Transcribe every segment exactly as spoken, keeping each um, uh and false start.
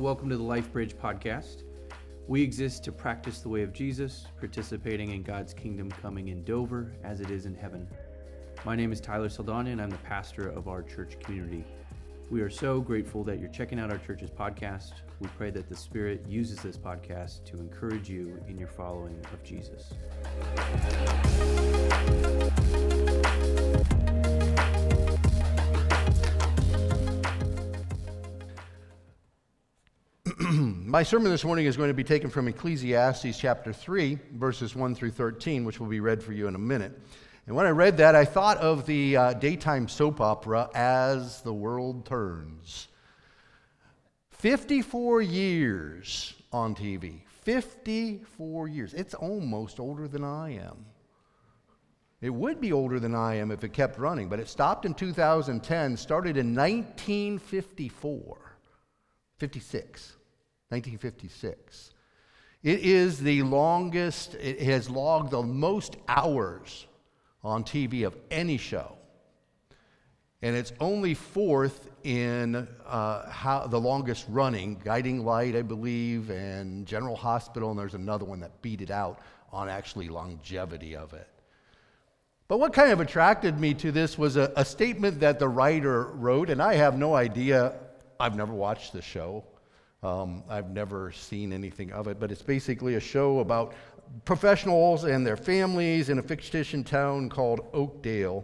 welcome to the LifeBridge podcast. We exist to practice the way of Jesus, participating in God's kingdom coming in Dover as it is in heaven. My name is Tyler Saldana, and I'm the pastor of our church community. We are so grateful that you're checking out our church's podcast. We pray that the Spirit uses this podcast to encourage you in your following of Jesus. My sermon this morning is going to be taken from Ecclesiastes chapter three, verses one through thirteen, which will be read for you in a minute. And when I read that, I thought of the uh, daytime soap opera, As the World Turns. fifty-four years on T V. fifty-four years. It's almost older than I am. It would be older than I am if it kept running, but it stopped in two thousand ten, started in nineteen fifty-four, fifty-six. nineteen fifty-six. It is the longest, it has logged the most hours on T V of any show. And it's only fourth in uh, how the longest running, Guiding Light, I believe, and General Hospital, and there's another one that beat it out on actually longevity of it. But what kind of attracted me to this was a, a statement that the writer wrote, and I have no idea, I've never watched the show. Um, I've never seen anything of it, but it's basically a show about professionals and their families in a fictitious town called Oakdale.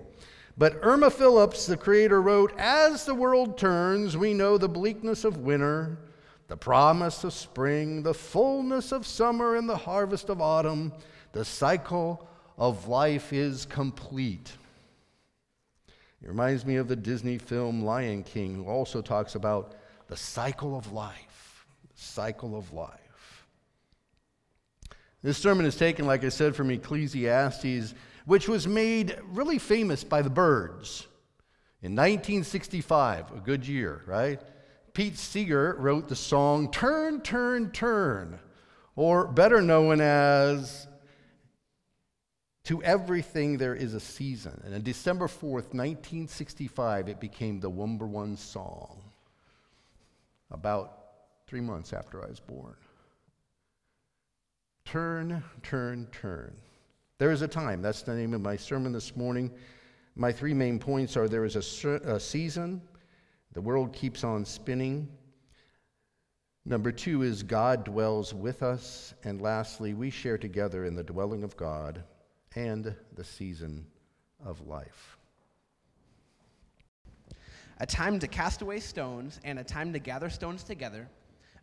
But Irma Phillips, the creator, wrote, "As the world turns, we know the bleakness of winter, the promise of spring, the fullness of summer, and the harvest of autumn. The cycle of life is complete." It reminds me of the Disney film Lion King, who also talks about the cycle of life. Cycle of life. This sermon is taken, like I said, from Ecclesiastes, which was made really famous by the Birds in nineteen sixty-five, a good year, right? Pete Seeger wrote the song Turn, Turn, Turn, or better known as To Everything There Is a Season. And on December fourth, nineteen sixty-five, it became the number one song about three months after I was born. Turn, turn, turn. There is a time. That's the name of my sermon this morning. My three main points are there is a, a season, the world keeps on spinning. Number two is God dwells with us. And lastly, we share together in the dwelling of God and the season of life. A time to cast away stones and a time to gather stones together.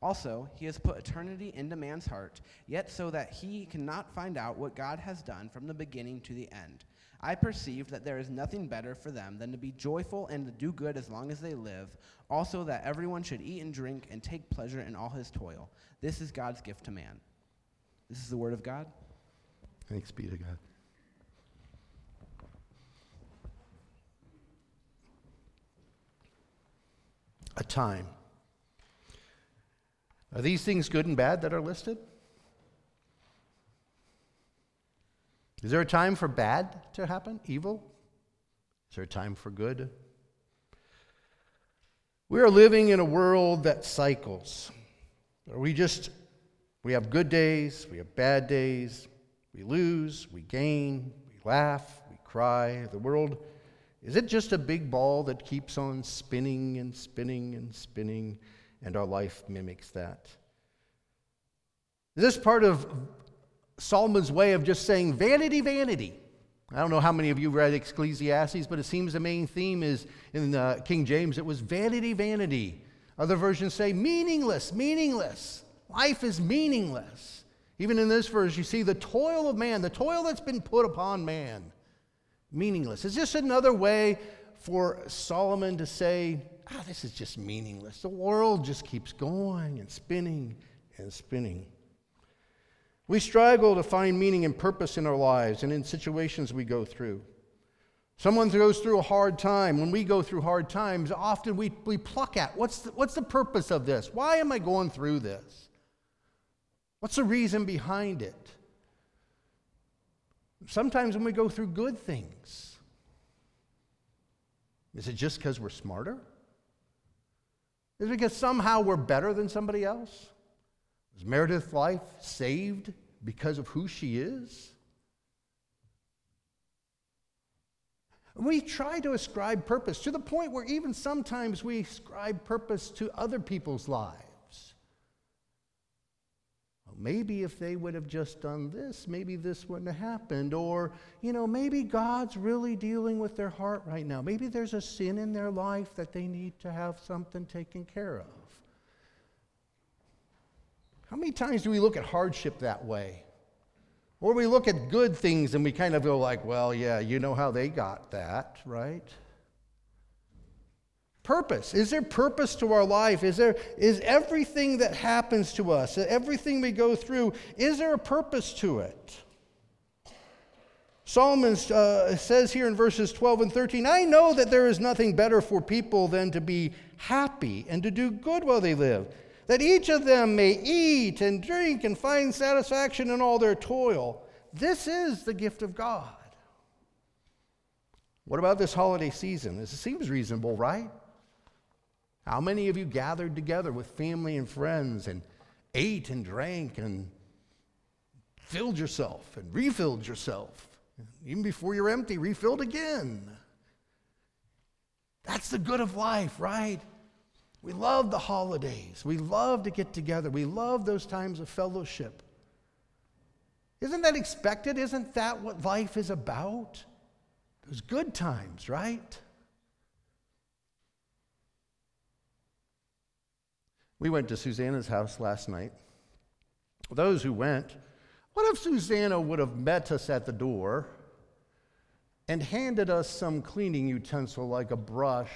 Also, he has put eternity into man's heart, yet so that he cannot find out what God has done from the beginning to the end. I perceive that there is nothing better for them than to be joyful and to do good as long as they live, also that everyone should eat and drink and take pleasure in all his toil. This is God's gift to man. This is the word of God. Thanks be to God. A time. Are these things good and bad that are listed? Is there a time for bad to happen, evil? Is there a time for good? We are living in a world that cycles. Are we just, we have good days, we have bad days, we lose, we gain, we laugh, we cry. The world, is it just a big ball that keeps on spinning and spinning and spinning? And our life mimics that. Is this part of Solomon's way of just saying, vanity, vanity? I don't know how many of you read Ecclesiastes, but it seems the main theme is, in uh, King James, it was vanity, vanity. Other versions say, meaningless, meaningless. Life is meaningless. Even in this verse, you see the toil of man, the toil that's been put upon man, meaningless. Is this another way for Solomon to say, ah, this is just meaningless. The world just keeps going and spinning and spinning. We struggle to find meaning and purpose in our lives and in situations we go through. Someone goes through a hard time. When we go through hard times, often we, we pluck at, what's the, what's the purpose of this? Why am I going through this? What's the reason behind it? Sometimes when we go through good things, is it just because we're smarter? Is it because somehow we're better than somebody else? Is Meredith's life saved because of who she is? We try to ascribe purpose to the point where even sometimes we ascribe purpose to other people's lives. Well, maybe if they would have just done this, maybe this wouldn't have happened. Or, you know, maybe God's really dealing with their heart right now. Maybe there's a sin in their life that they need to have something taken care of. How many times do we look at hardship that way? Or we look at good things and we kind of go like, well, yeah, you know how they got that, right? Purpose. Is there purpose to our life? Is there, is everything that happens to us, everything we go through, is there a purpose to it? Solomon uh, says here in verses twelve and thirteen, I know that there is nothing better for people than to be happy and to do good while they live, that each of them may eat and drink and find satisfaction in all their toil. This is the gift of God. What about this holiday season? This seems reasonable, right? How many of you gathered together with family and friends and ate and drank and filled yourself and refilled yourself? Even before you're empty, refilled again. That's the good of life, right? We love the holidays. We love to get together. We love those times of fellowship. Isn't that expected? Isn't that what life is about? Those good times, right? We went to Susanna's house last night. Those who went, what if Susanna would have met us at the door and handed us some cleaning utensil like a brush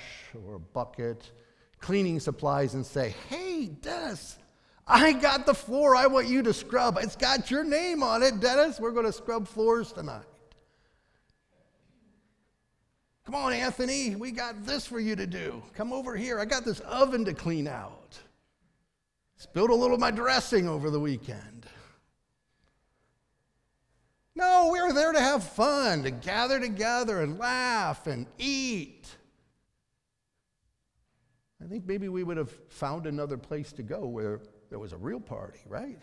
or a bucket, cleaning supplies, and say, hey, Dennis, I got the floor I want you to scrub. It's got your name on it, Dennis. We're going to scrub floors tonight. Come on, Anthony, we got this for you to do. Come over here. I got this oven to clean out. Spilled a little of my dressing over the weekend. No, we were there to have fun, to gather together and laugh and eat. I think maybe we would have found another place to go where there was a real party, right?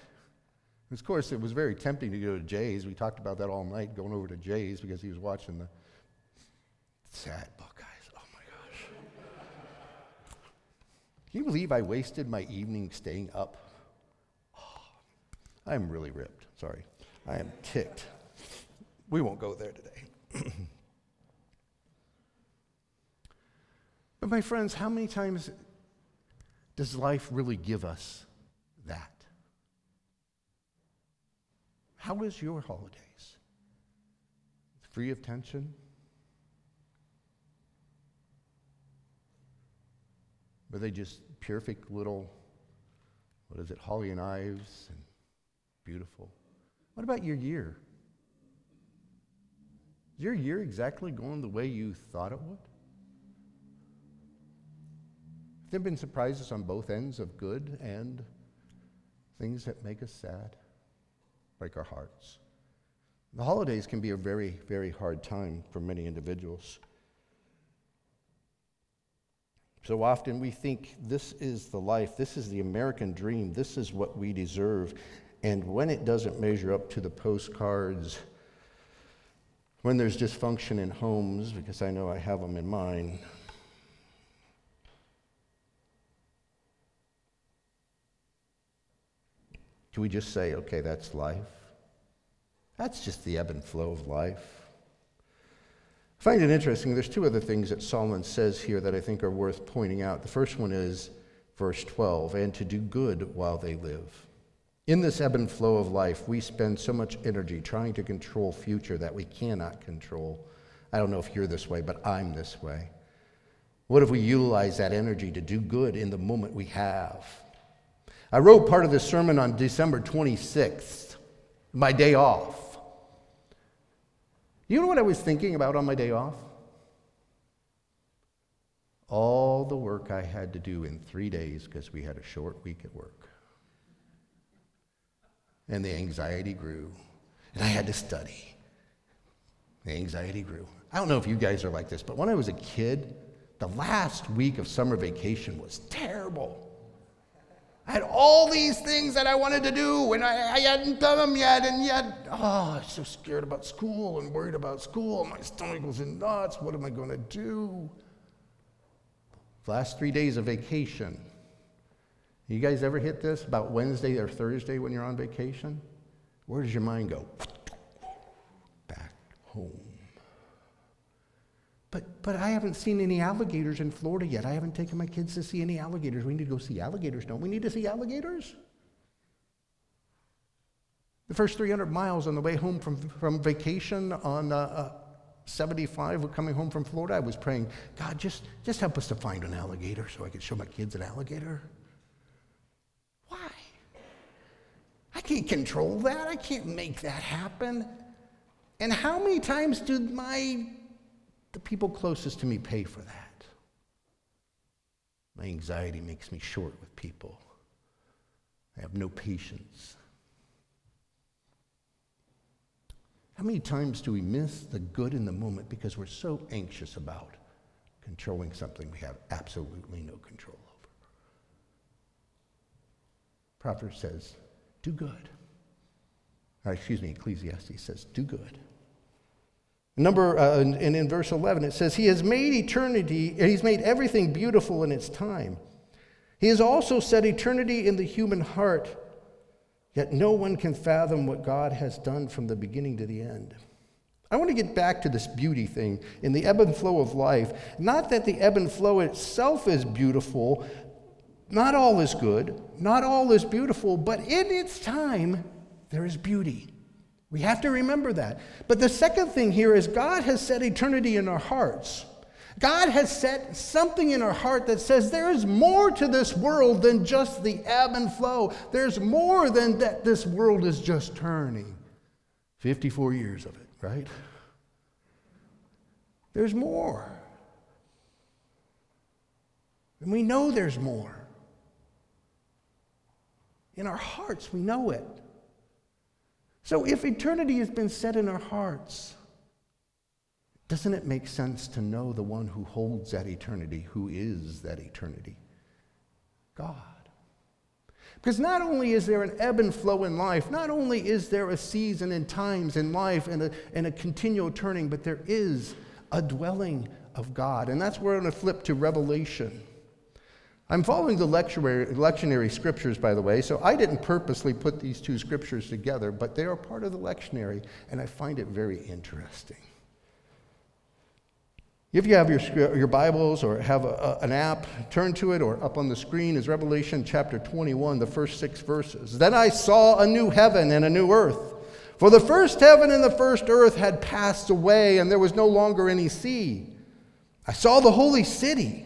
Of course, it was very tempting to go to Jay's. We talked about that all night, going over to Jay's, because he was watching the sad Buckeyes. Oh, my gosh. Can you believe I wasted my evening staying up? Oh, I'm really ripped. Sorry. I am ticked. We won't go there today. But my friends, how many times does life really give us that? How was your holidays? Free of tension? Were they just perfect little, what is it, holly and ives and beautiful? What about your year? Is your year exactly going the way you thought it would? There have been surprises on both ends of good and things that make us sad, break our hearts. The holidays can be a very, very hard time for many individuals. So often we think this is the life, this is the American dream, this is what we deserve. And when it doesn't measure up to the postcards, when there's dysfunction in homes, because I know I have them in mine, do we just say, okay, that's life? That's just the ebb and flow of life. I find it interesting. There's two other things that Solomon says here that I think are worth pointing out. The first one is verse twelve, and to do good while they live. In this ebb and flow of life, we spend so much energy trying to control future that we cannot control. I don't know if you're this way, but I'm this way. What if we utilize that energy to do good in the moment we have? I wrote part of this sermon on December twenty-sixth. my day off. You know what I was thinking about on my day off? All the work I had to do in three days because we had a short week at work. And the anxiety grew. And I had to study. The anxiety grew. I don't know if you guys are like this, but when I was a kid, the last week of summer vacation was terrible. I had all these things that I wanted to do, and I, I hadn't done them yet, and yet, oh, I was so scared about school and worried about school. My stomach was in knots. What am I going to do? The last three days of vacation. You guys ever hit this about Wednesday or Thursday when you're on vacation? Where does your mind go? Back home. But but I haven't seen any alligators in Florida yet. I haven't taken my kids to see any alligators. We need to go see alligators, don't we? Need to see alligators? The first three hundred miles on the way home from, from vacation on uh, uh, seventy-five, we're coming home from Florida, I was praying, God, just, just help us to find an alligator so I could show my kids an alligator. Why? I can't control that. I can't make that happen. And how many times did my... the people closest to me pay for that? My anxiety makes me short with people. I have no patience. How many times do we miss the good in the moment because we're so anxious about controlling something we have absolutely no control over? Proverbs says, do good. Or excuse me, Ecclesiastes says, do good. Number uh, and, and in verse eleven it says, he has made eternity, he's made everything beautiful in its time. He has also set eternity in the human heart, yet no one can fathom what God has done from the beginning to the end. I want to get back to this beauty thing in the ebb and flow of life. Not that the ebb and flow itself is beautiful, not all is good, not all is beautiful, but in its time there is beauty. We have to remember that. But the second thing here is God has set eternity in our hearts. God has set something in our heart that says there is more to this world than just the ebb and flow. There's more than that this world is just turning. fifty-four years of it, right? There's more. And we know there's more. In our hearts, we know it. So if eternity has been set in our hearts, doesn't it make sense to know the one who holds that eternity, who is that eternity? God. Because not only is there an ebb and flow in life, not only is there a season and times in life and a, and a continual turning, but there is a dwelling of God. And that's where I'm going to flip to Revelation. I'm following the lectionary, lectionary scriptures, by the way, so I didn't purposely put these two scriptures together, but they are part of the lectionary, and I find it very interesting. If you have your, your Bibles or have a, a, an app, turn to it, or up on the screen is Revelation chapter twenty-one, the first six verses. Then I saw a new heaven and a new earth, for the first heaven and the first earth had passed away, and there was no longer any sea. I saw the holy city,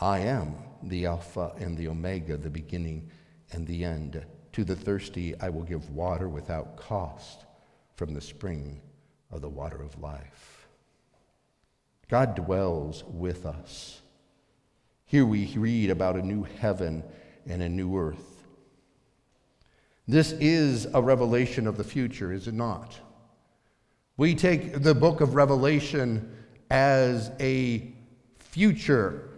I am the Alpha and the Omega, the beginning and the end. To the thirsty I will give water without cost from the spring of the water of life." God dwells with us. Here we read about a new heaven and a new earth. This is a revelation of the future, is it not? We take the book of Revelation as a future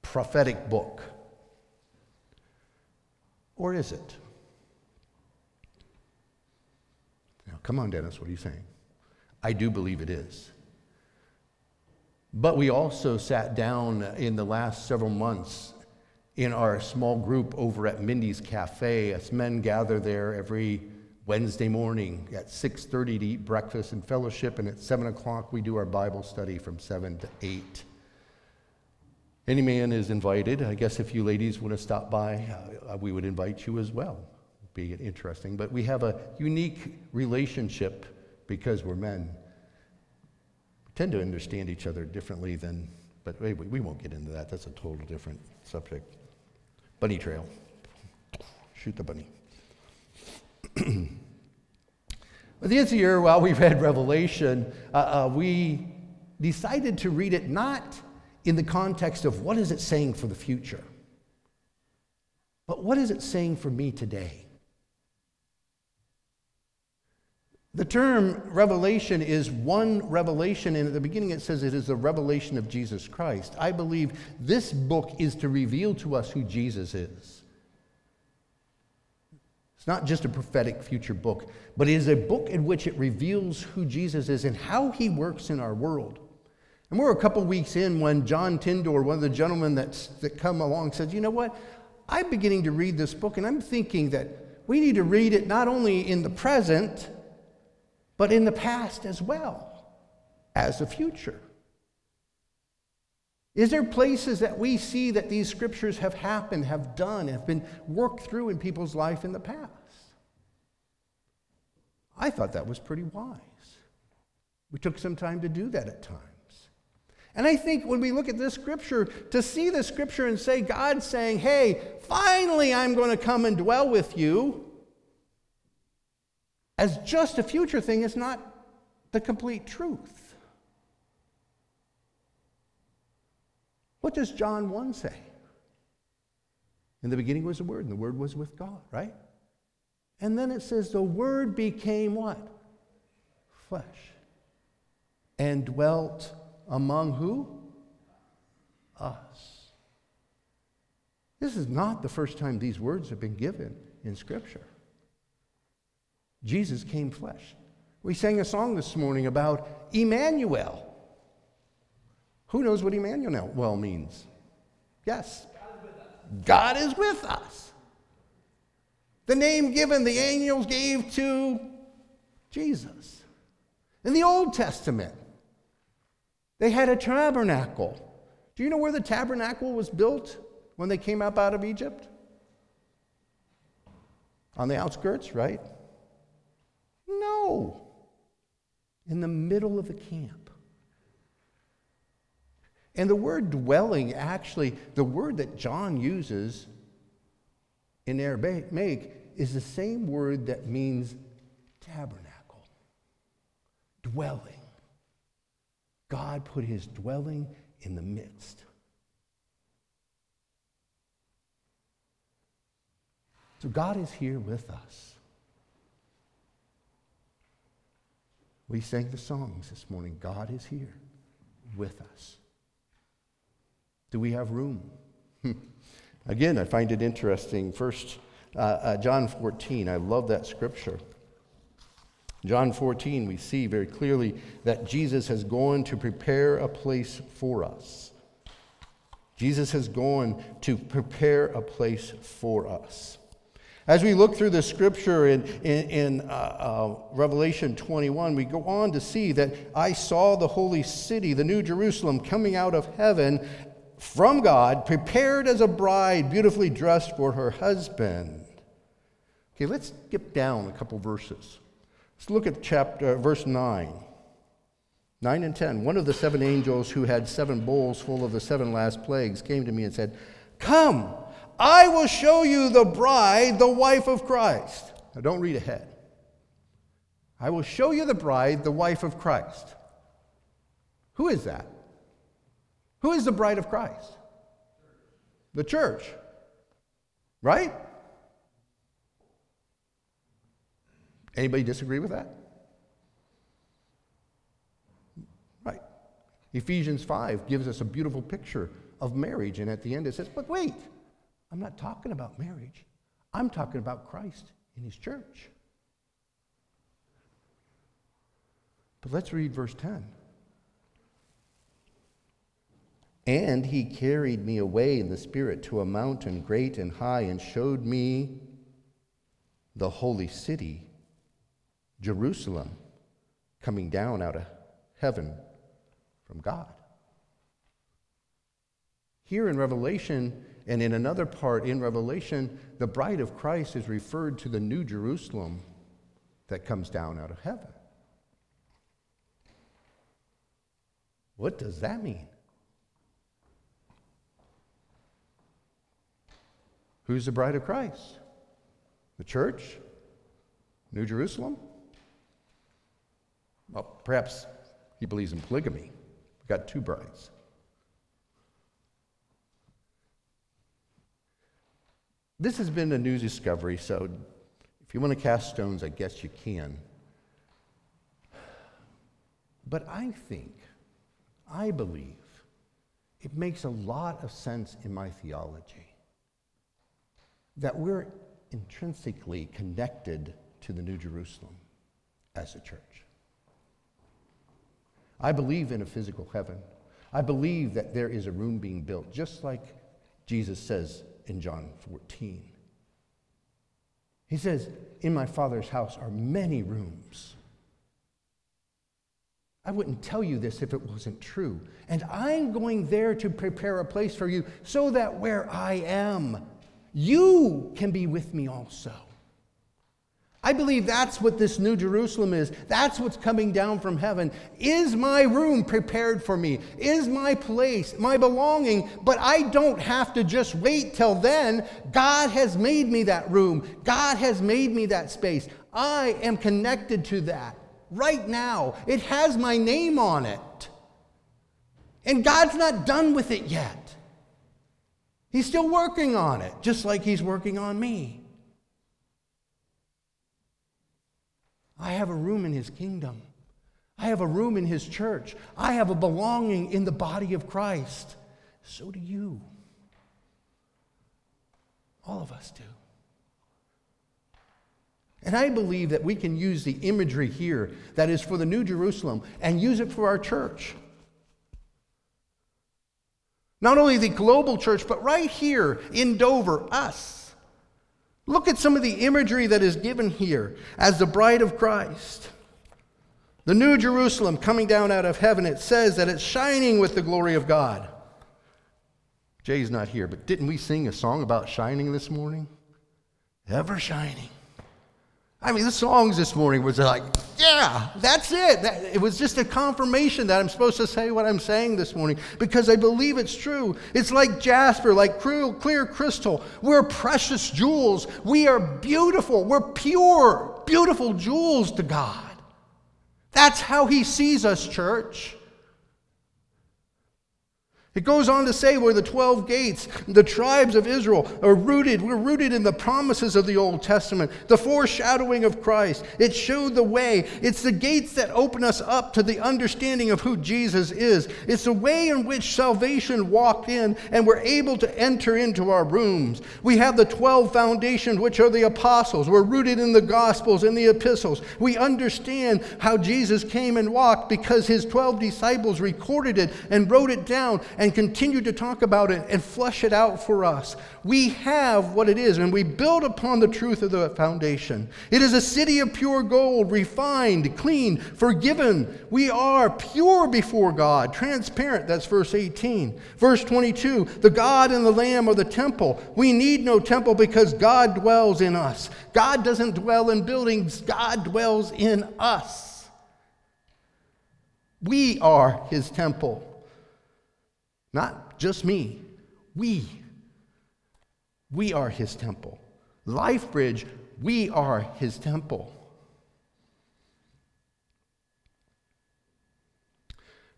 prophetic book. Or is it? Now, come on, Dennis, what are you saying? I do believe it is. But we also sat down in the last several months in our small group over at Mindy's Cafe, as men gather there every Wednesday morning at six thirty to eat breakfast and fellowship, and at seven o'clock we do our Bible study from seven to eight. Any man is invited. I guess if you ladies want to stop by, uh, we would invite you as well. It'd be interesting. But we have a unique relationship because we're men. Tend to understand each other differently than, but hey, we won't get into that. That's a total different subject. Bunny trail. Shoot the bunny. But this year, while we read Revelation, uh, uh, we decided to read it not in the context of what is it saying for the future, but what is it saying for me today? The term revelation is one revelation, and at the beginning it says it is the revelation of Jesus Christ. I believe this book is to reveal to us who Jesus is. It's not just a prophetic future book, but it is a book in which it reveals who Jesus is and how he works in our world. And we're a couple weeks in when John Tindor, one of the gentlemen that's, that come along, says, you know what, I'm beginning to read this book, and I'm thinking that we need to read it not only in the present, but in the past as well as the future. Is there places that we see that these scriptures have happened, have done, have been worked through in people's life in the past? I thought that was pretty wise. We took some time to do that at times. And I think when we look at this scripture, to see the scripture and say, God saying, hey, finally I'm going to come and dwell with you, as just a future thing is not the complete truth. What does John one say? In the beginning was the Word, and the Word was with God, right? And then it says the Word became what? Flesh. And dwelt among who? Us. This is not the first time these words have been given in Scripture. Jesus came flesh. We sang a song this morning about Emmanuel. Who knows what Emmanuel well means? Yes. God is with us. God is with us. The name given, the angels gave to Jesus. In the Old Testament, they had a tabernacle. Do you know where the tabernacle was built when they came up out of Egypt? On the outskirts, right? No. In the middle of the camp. And the word dwelling, actually, the word that John uses in Aramaic is the same word that means tabernacle, dwelling. God put his dwelling in the midst. So God is here with us. We sang the songs this morning. God is here with us. Do we have room? Again, I find it interesting. First, uh, uh, John fourteen, I love that scripture. John fourteen, we see very clearly that Jesus has gone to prepare a place for us. Jesus has gone to prepare a place for us. As we look through the scripture in, in, in uh, uh, Revelation twenty-one, we go on to see that I saw the holy city, the new Jerusalem, coming out of heaven from God, prepared as a bride, beautifully dressed for her husband. Okay, let's skip down a couple verses. Let's look at chapter, uh, verse nine, nine and ten. One of the seven angels who had seven bowls full of the seven last plagues came to me and said, "Come, I will show you the bride, the wife of Christ." Now don't read ahead. I will show you the bride, the wife of Christ. Who is that? Who is the bride of Christ? The church. Right? Anybody disagree with that? Right. Ephesians five gives us a beautiful picture of marriage, and at the end it says, but wait, I'm not talking about marriage. I'm talking about Christ in his church. But let's read verse ten. And he carried me away in the Spirit to a mountain great and high, and showed me the holy city, Jerusalem, coming down out of heaven from God. Here in Revelation, and in another part in Revelation, the bride of Christ is referred to the new Jerusalem that comes down out of heaven. What does that mean? Who's the bride of Christ? The church? New Jerusalem? Well, perhaps he believes in polygamy. We've got two brides. This has been a new discovery, so if you want to cast stones, I guess you can. But I think, I believe, it makes a lot of sense in my theology that we're intrinsically connected to the New Jerusalem as a church. I believe in a physical heaven. I believe that there is a room being built, just like Jesus says in John fourteen. He says, in my Father's house are many rooms. I wouldn't tell you this if it wasn't true. And I'm going there to prepare a place for you so that where I am, you can be with me also. I believe that's what this new Jerusalem is. That's what's coming down from heaven. Is my room prepared for me? Is my place, my belonging? But I don't have to just wait till then. God has made me that room. God has made me that space. I am connected to that right now. It has my name on it. And God's not done with it yet. He's still working on it, just like he's working on me. I have a room in his kingdom. I have a room in his church. I have a belonging in the body of Christ. So do you. All of us do. And I believe that we can use the imagery here that is for the New Jerusalem and use it for our church. Not only the global church, but right here in Dover, us. Look at some of the imagery that is given here as the bride of Christ. The new Jerusalem coming down out of heaven, it says that it's shining with the glory of God. Jay's not here, but didn't we sing a song about shining this morning? Ever shining. I mean, the songs this morning was like, yeah, that's it. That, it was just a confirmation that I'm supposed to say what I'm saying this morning because I believe it's true. It's like jasper, like clear, clear crystal. We're precious jewels. We are beautiful. We're pure, beautiful jewels to God. That's how he sees us, church. It goes on to say where the twelve gates, the tribes of Israel are rooted. We're rooted in the promises of the Old Testament, the foreshadowing of Christ. It showed the way. It's the gates that open us up to the understanding of who Jesus is. It's the way in which salvation walked in, and we're able to enter into our rooms. We have the twelve foundations, which are the apostles. We're rooted in the Gospels and the epistles. We understand how Jesus came and walked because his twelve disciples recorded it and wrote it down and continue to talk about it and flesh it out for us. We have what it is, and we build upon the truth of the foundation. It is a city of pure gold, refined, clean, forgiven. We are pure before God, transparent. That's verse eighteen. Verse twenty-two, the God and the Lamb are the temple. We need no temple because God dwells in us. God doesn't dwell in buildings. God dwells in us. We are his temple. Not just me, we. We are his temple. LifeBridge, we are his temple.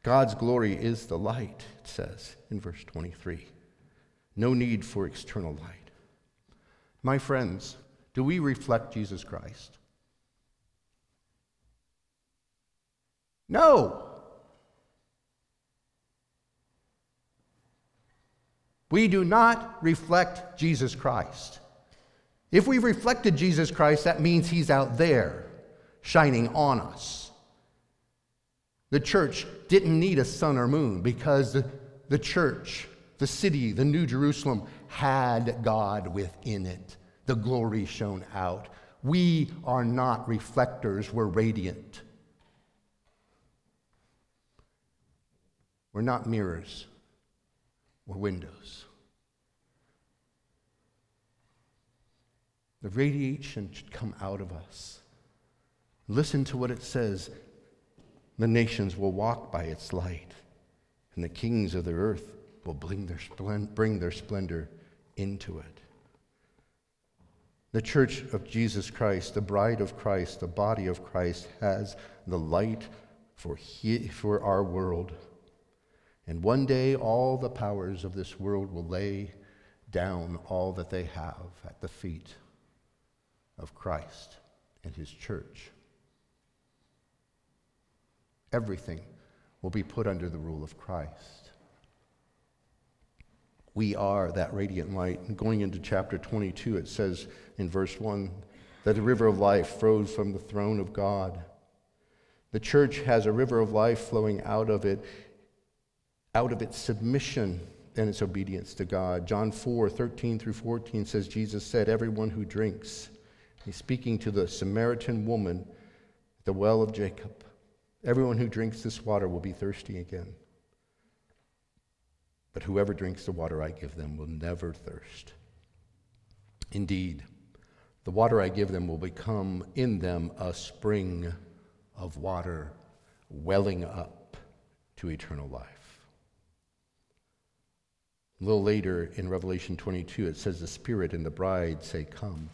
God's glory is the light, it says in verse twenty-three. No need for external light. My friends, do we reflect Jesus Christ? No. We do not reflect Jesus Christ. If we reflected Jesus Christ, that means he's out there shining on us. The church didn't need a sun or moon because the, the church, the city, the New Jerusalem had God within it. The glory shone out. We are not reflectors, we're radiant. We're not mirrors, we're windows. The radiation should come out of us. Listen to what it says. The nations will walk by its light, and the kings of the earth will bring their splendor, bring their splendor into it. The church of Jesus Christ, the bride of Christ, the body of Christ, has the light for, he, for our world. And one day all the powers of this world will lay down all that they have at the feet of Christ and his church. Everything will be put under the rule of Christ. We are that radiant light. And going into chapter twenty-two, it says in verse one that the river of life flowed from the throne of God. The church has a river of life flowing out of it, out of its submission and its obedience to God. John four, thirteen through fourteen says, Jesus said, everyone who drinks, he's speaking to the Samaritan woman at the well of Jacob, everyone who drinks this water will be thirsty again. But whoever drinks the water I give them will never thirst. Indeed, the water I give them will become in them a spring of water welling up to eternal life. A little later in Revelation twenty-two, it says, the Spirit and the bride say, come.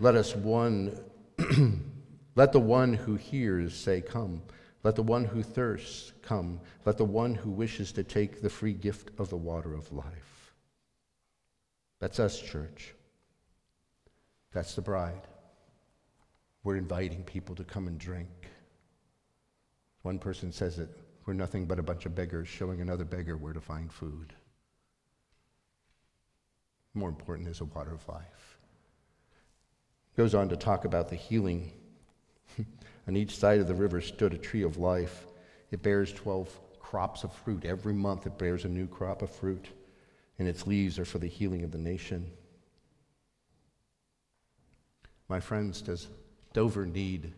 Let us one... Let the one who hears say, come. Let the one who thirsts come. Let the one who wishes to take the free gift of the water of life. That's us, church. That's the bride. We're inviting people to come and drink. One person says it, we're nothing but a bunch of beggars showing another beggar where to find food. More important is the water of life. Goes on to talk about the healing. On each side of the river stood a tree of life. It bears twelve crops of fruit. Every month it bears a new crop of fruit, and its leaves are for the healing of the nation. My friends, does Dover need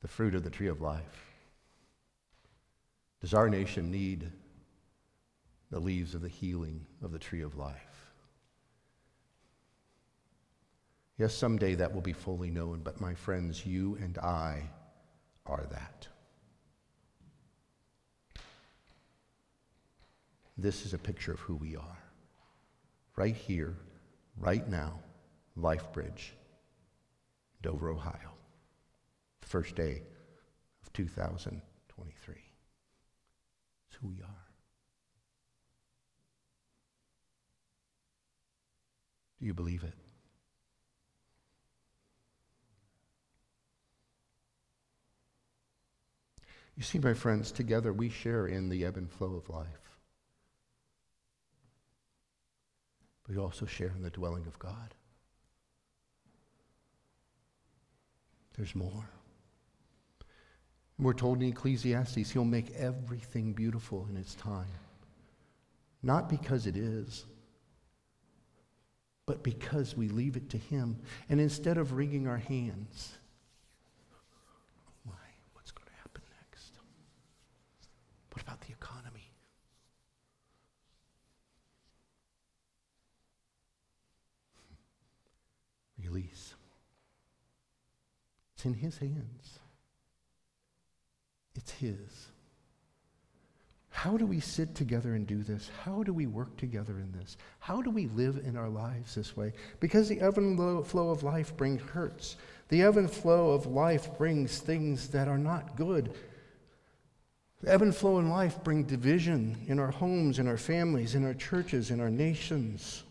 the fruit of the tree of life? Does our nation need the leaves of the healing of the tree of life? Yes, someday that will be fully known, but my friends, you and I are that. This is a picture of who we are. Right here, right now, LifeBridge, Dover, Ohio. The first day of two thousand twenty-three. It's who we are. Do you believe it? You see, my friends, together we share in the ebb and flow of life. We also share in the dwelling of God. There's more. And we're told in Ecclesiastes, he'll make everything beautiful in its time. Not because it is, but because we leave it to him. And instead of wringing our hands, about the economy. Release. It's in his hands. It's his. How do we sit together and do this? How do we work together in this? How do we live in our lives this way? Because the ebb and flow of life brings hurts. The ebb and flow of life brings things that are not good. The ebb and flow in life bring division in our homes, in our families, in our churches, in our nations,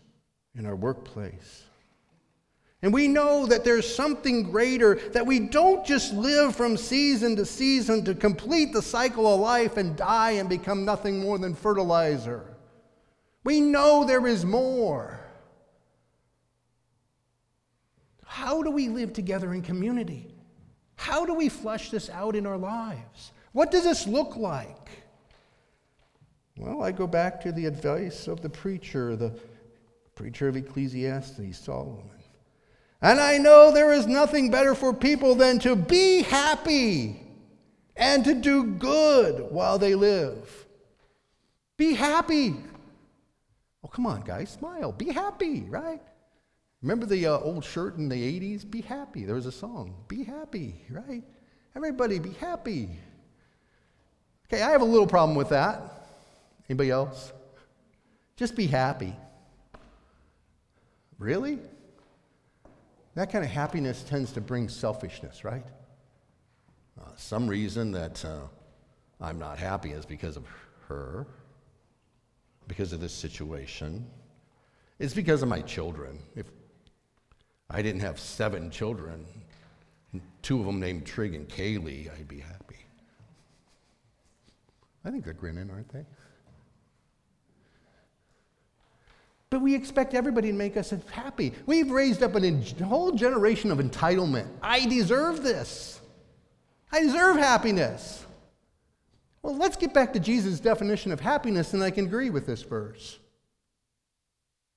in our workplace. And we know that there's something greater, that we don't just live from season to season to complete the cycle of life and die and become nothing more than fertilizer. We know there is more. How do we live together in community? How do we flesh this out in our lives? What does this look like? Well, I go back to the advice of the preacher, the preacher of Ecclesiastes, Solomon. And I know there is nothing better for people than to be happy and to do good while they live. Be happy. Oh, come on, guys, smile. Be happy, right? Remember the uh, old shirt in the eighties? Be happy. There was a song. Be happy, right? Everybody be happy. Okay, I have a little problem with that. Anybody else? Just be happy. Really? That kind of happiness tends to bring selfishness, right? Uh, some reason that uh, I'm not happy is because of her, because of this situation. It's because of my children. If I didn't have seven children, two of them named Trig and Kaylee, I'd be happy. I think they're grinning, aren't they? But we expect everybody to make us happy. We've raised up a whole generation of entitlement. I deserve this. I deserve happiness. Well, let's get back to Jesus' definition of happiness, and I can agree with this verse.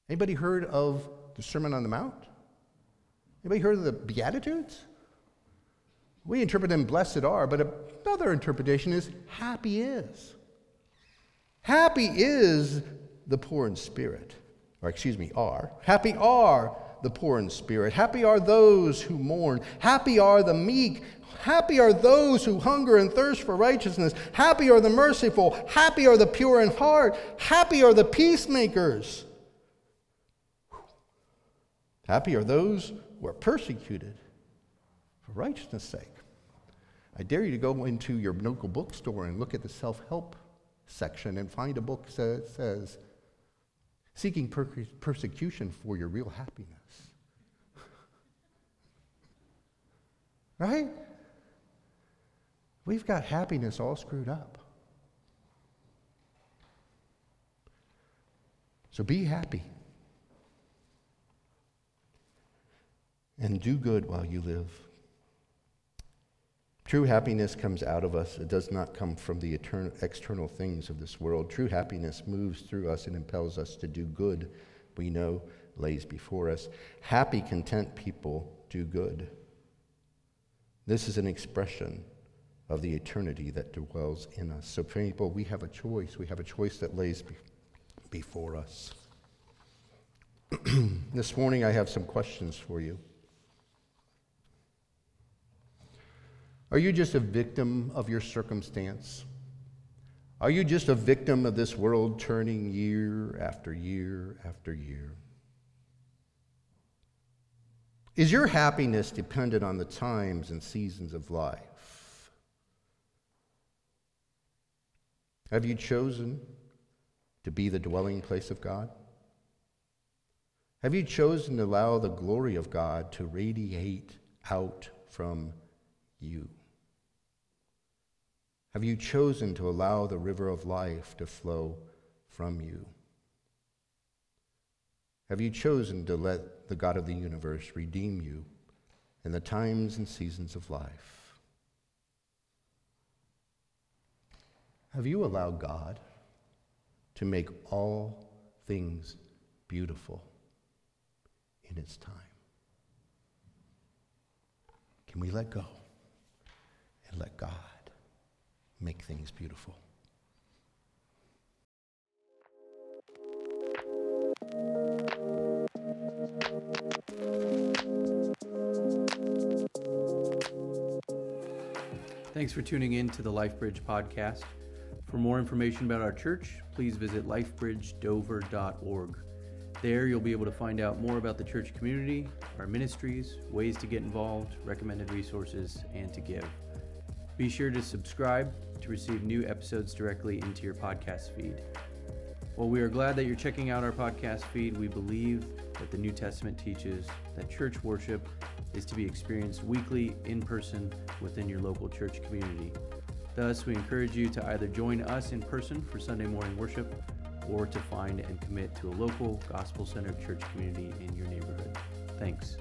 Anybody heard of the Sermon on the Mount? Anybody heard of the Beatitudes? We interpret them blessed are, but another interpretation is happy is. Happy is the poor in spirit, or excuse me, are. Happy are the poor in spirit. Happy are those who mourn. Happy are the meek. Happy are those who hunger and thirst for righteousness. Happy are the merciful. Happy are the pure in heart. Happy are the peacemakers. Happy are those who are persecuted for righteousness' sake. I dare you to go into your local bookstore and look at the self-help section and find a book that says, seeking per- persecution for your real happiness. Right? We've got happiness all screwed up. So be happy. And do good while you live. True happiness comes out of us. It does not come from the eternal, external things of this world. True happiness moves through us and impels us to do good we know lays before us. Happy, content people do good. This is an expression of the eternity that dwells in us. So people, we have a choice. We have a choice that lays be- before us. This morning I have some questions for you. Are you just a victim of your circumstance? Are you just a victim of this world turning year after year after year? Is your happiness dependent on the times and seasons of life? Have you chosen to be the dwelling place of God? Have you chosen to allow the glory of God to radiate out from you? Have you chosen to allow the river of life to flow from you? Have you chosen to let the God of the universe redeem you in the times and seasons of life? Have you allowed God to make all things beautiful in its time? Can we let go? Let God make things beautiful. Thanks for tuning in to the LifeBridge podcast. For more information about our church, please visit lifebridge dover dot org. There you'll be able to find out more about the church community, our ministries, ways to get involved, recommended resources, and to give. Be sure to subscribe to receive new episodes directly into your podcast feed. Well, we are glad that you're checking out our podcast feed. We believe that the New Testament teaches that church worship is to be experienced weekly in person within your local church community. Thus, we encourage you to either join us in person for Sunday morning worship or to find and commit to a local gospel-centered church community in your neighborhood. Thanks.